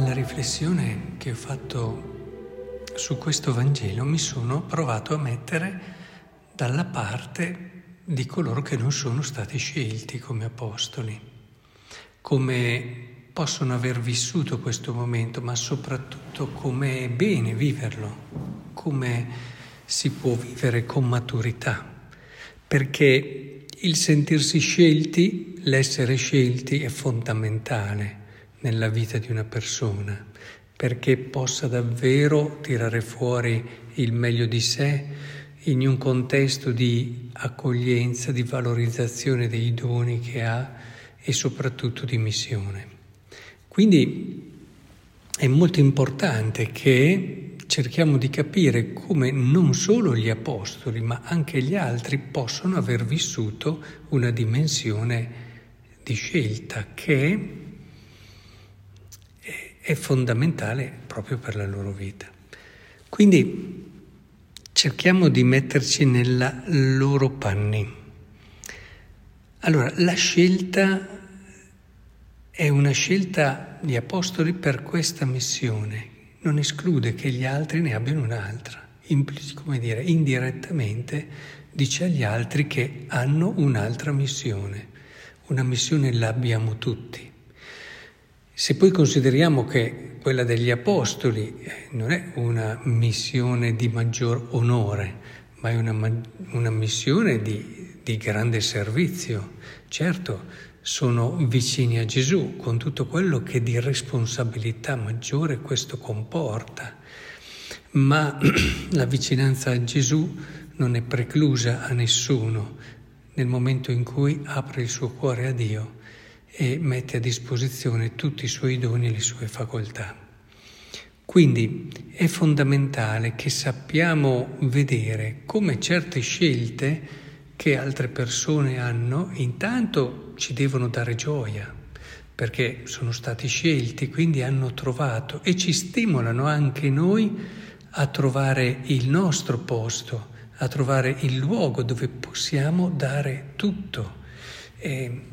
nella riflessione che ho fatto su questo Vangelo mi sono provato a mettere dalla parte di coloro che non sono stati scelti come apostoli, come possono aver vissuto questo momento, ma soprattutto come è bene viverlo, come si può vivere con maturità, perché il sentirsi scelti, l'essere scelti è fondamentale nella vita di una persona, perché possa davvero tirare fuori il meglio di sé in un contesto di accoglienza, di valorizzazione dei doni che ha e soprattutto di missione. Quindi è molto importante che cerchiamo di capire come non solo gli apostoli, ma anche gli altri possono aver vissuto una dimensione di scelta che è fondamentale proprio per la loro vita. Quindi cerchiamo di metterci nella loro panni. Allora, la scelta è una scelta di apostoli per questa missione, non esclude che gli altri ne abbiano un'altra, indirettamente dice agli altri che hanno un'altra missione, una missione l'abbiamo tutti. Se poi consideriamo che quella degli apostoli non è una missione di maggior onore, ma è una missione di grande servizio, certo, sono vicini a Gesù con tutto quello che di responsabilità maggiore questo comporta, ma la vicinanza a Gesù non è preclusa a nessuno nel momento in cui apre il suo cuore a Dio e mette a disposizione tutti i suoi doni e le sue facoltà. Quindi è fondamentale che sappiamo vedere come certe scelte che altre persone hanno, intanto ci devono dare gioia, perché sono stati scelti, quindi hanno trovato e ci stimolano anche noi a trovare il nostro posto, a trovare il luogo dove possiamo dare tutto.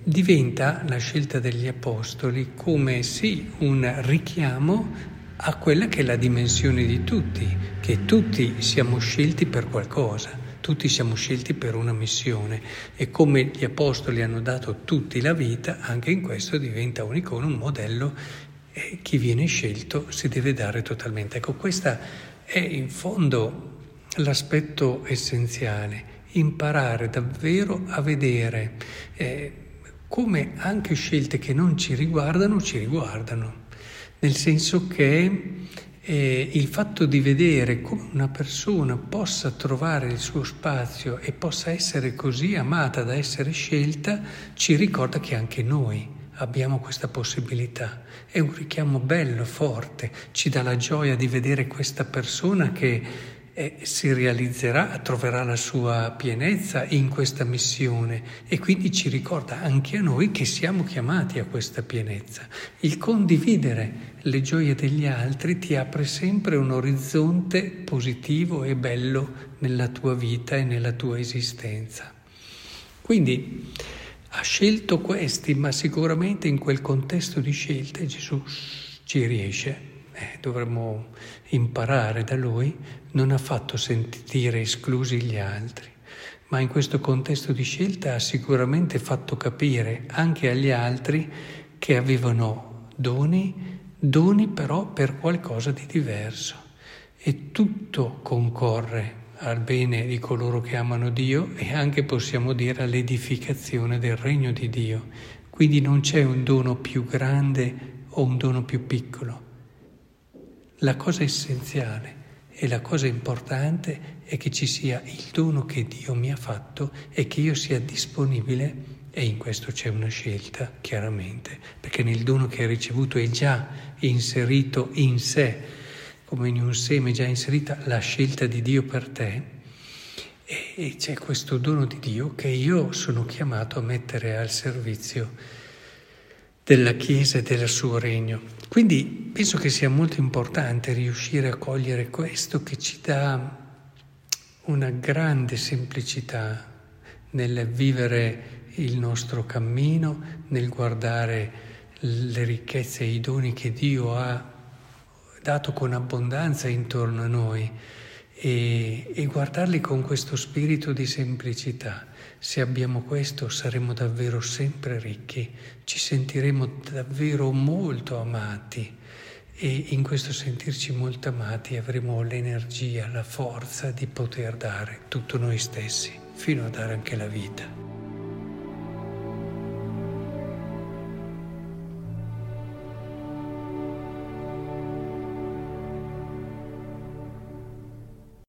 Diventa la scelta degli apostoli come sì un richiamo a quella che è la dimensione di tutti, che tutti siamo scelti per qualcosa. Tutti siamo scelti per una missione e come gli apostoli hanno dato tutti la vita, anche in questo diventa un'icona, un modello e chi viene scelto si deve dare totalmente. Ecco, questa è in fondo l'aspetto essenziale, imparare davvero a vedere come anche scelte che non ci riguardano, nel senso che il fatto di vedere come una persona possa trovare il suo spazio e possa essere così amata da essere scelta ci ricorda che anche noi abbiamo questa possibilità. È un richiamo bello, forte, ci dà la gioia di vedere questa persona che si realizzerà, troverà la sua pienezza in questa missione e quindi ci ricorda anche a noi che siamo chiamati a questa pienezza. Il condividere le gioie degli altri ti apre sempre un orizzonte positivo e bello nella tua vita e nella tua esistenza. Quindi ha scelto questi, ma sicuramente in quel contesto di scelte Gesù ci riesce. Dovremmo imparare da lui, non ha fatto sentire esclusi gli altri, ma in questo contesto di scelta ha sicuramente fatto capire anche agli altri che avevano doni però per qualcosa di diverso e tutto concorre al bene di coloro che amano Dio e anche possiamo dire all'edificazione del regno di Dio. Quindi non c'è un dono più grande o un dono più piccolo. La cosa essenziale e la cosa importante è che ci sia il dono che Dio mi ha fatto e che io sia disponibile, e in questo c'è una scelta, chiaramente, perché nel dono che hai ricevuto è già inserito in sé, come in un seme già inserita la scelta di Dio per te, e c'è questo dono di Dio che io sono chiamato a mettere al servizio della Chiesa e del suo regno. Quindi penso che sia molto importante riuscire a cogliere questo che ci dà una grande semplicità nel vivere il nostro cammino, nel guardare le ricchezze e i doni che Dio ha dato con abbondanza intorno a noi, e guardarli con questo spirito di semplicità. Se abbiamo questo saremo davvero sempre ricchi, ci sentiremo davvero molto amati, e in questo sentirci molto amati avremo l'energia, la forza di poter dare tutto noi stessi, fino a dare anche la vita.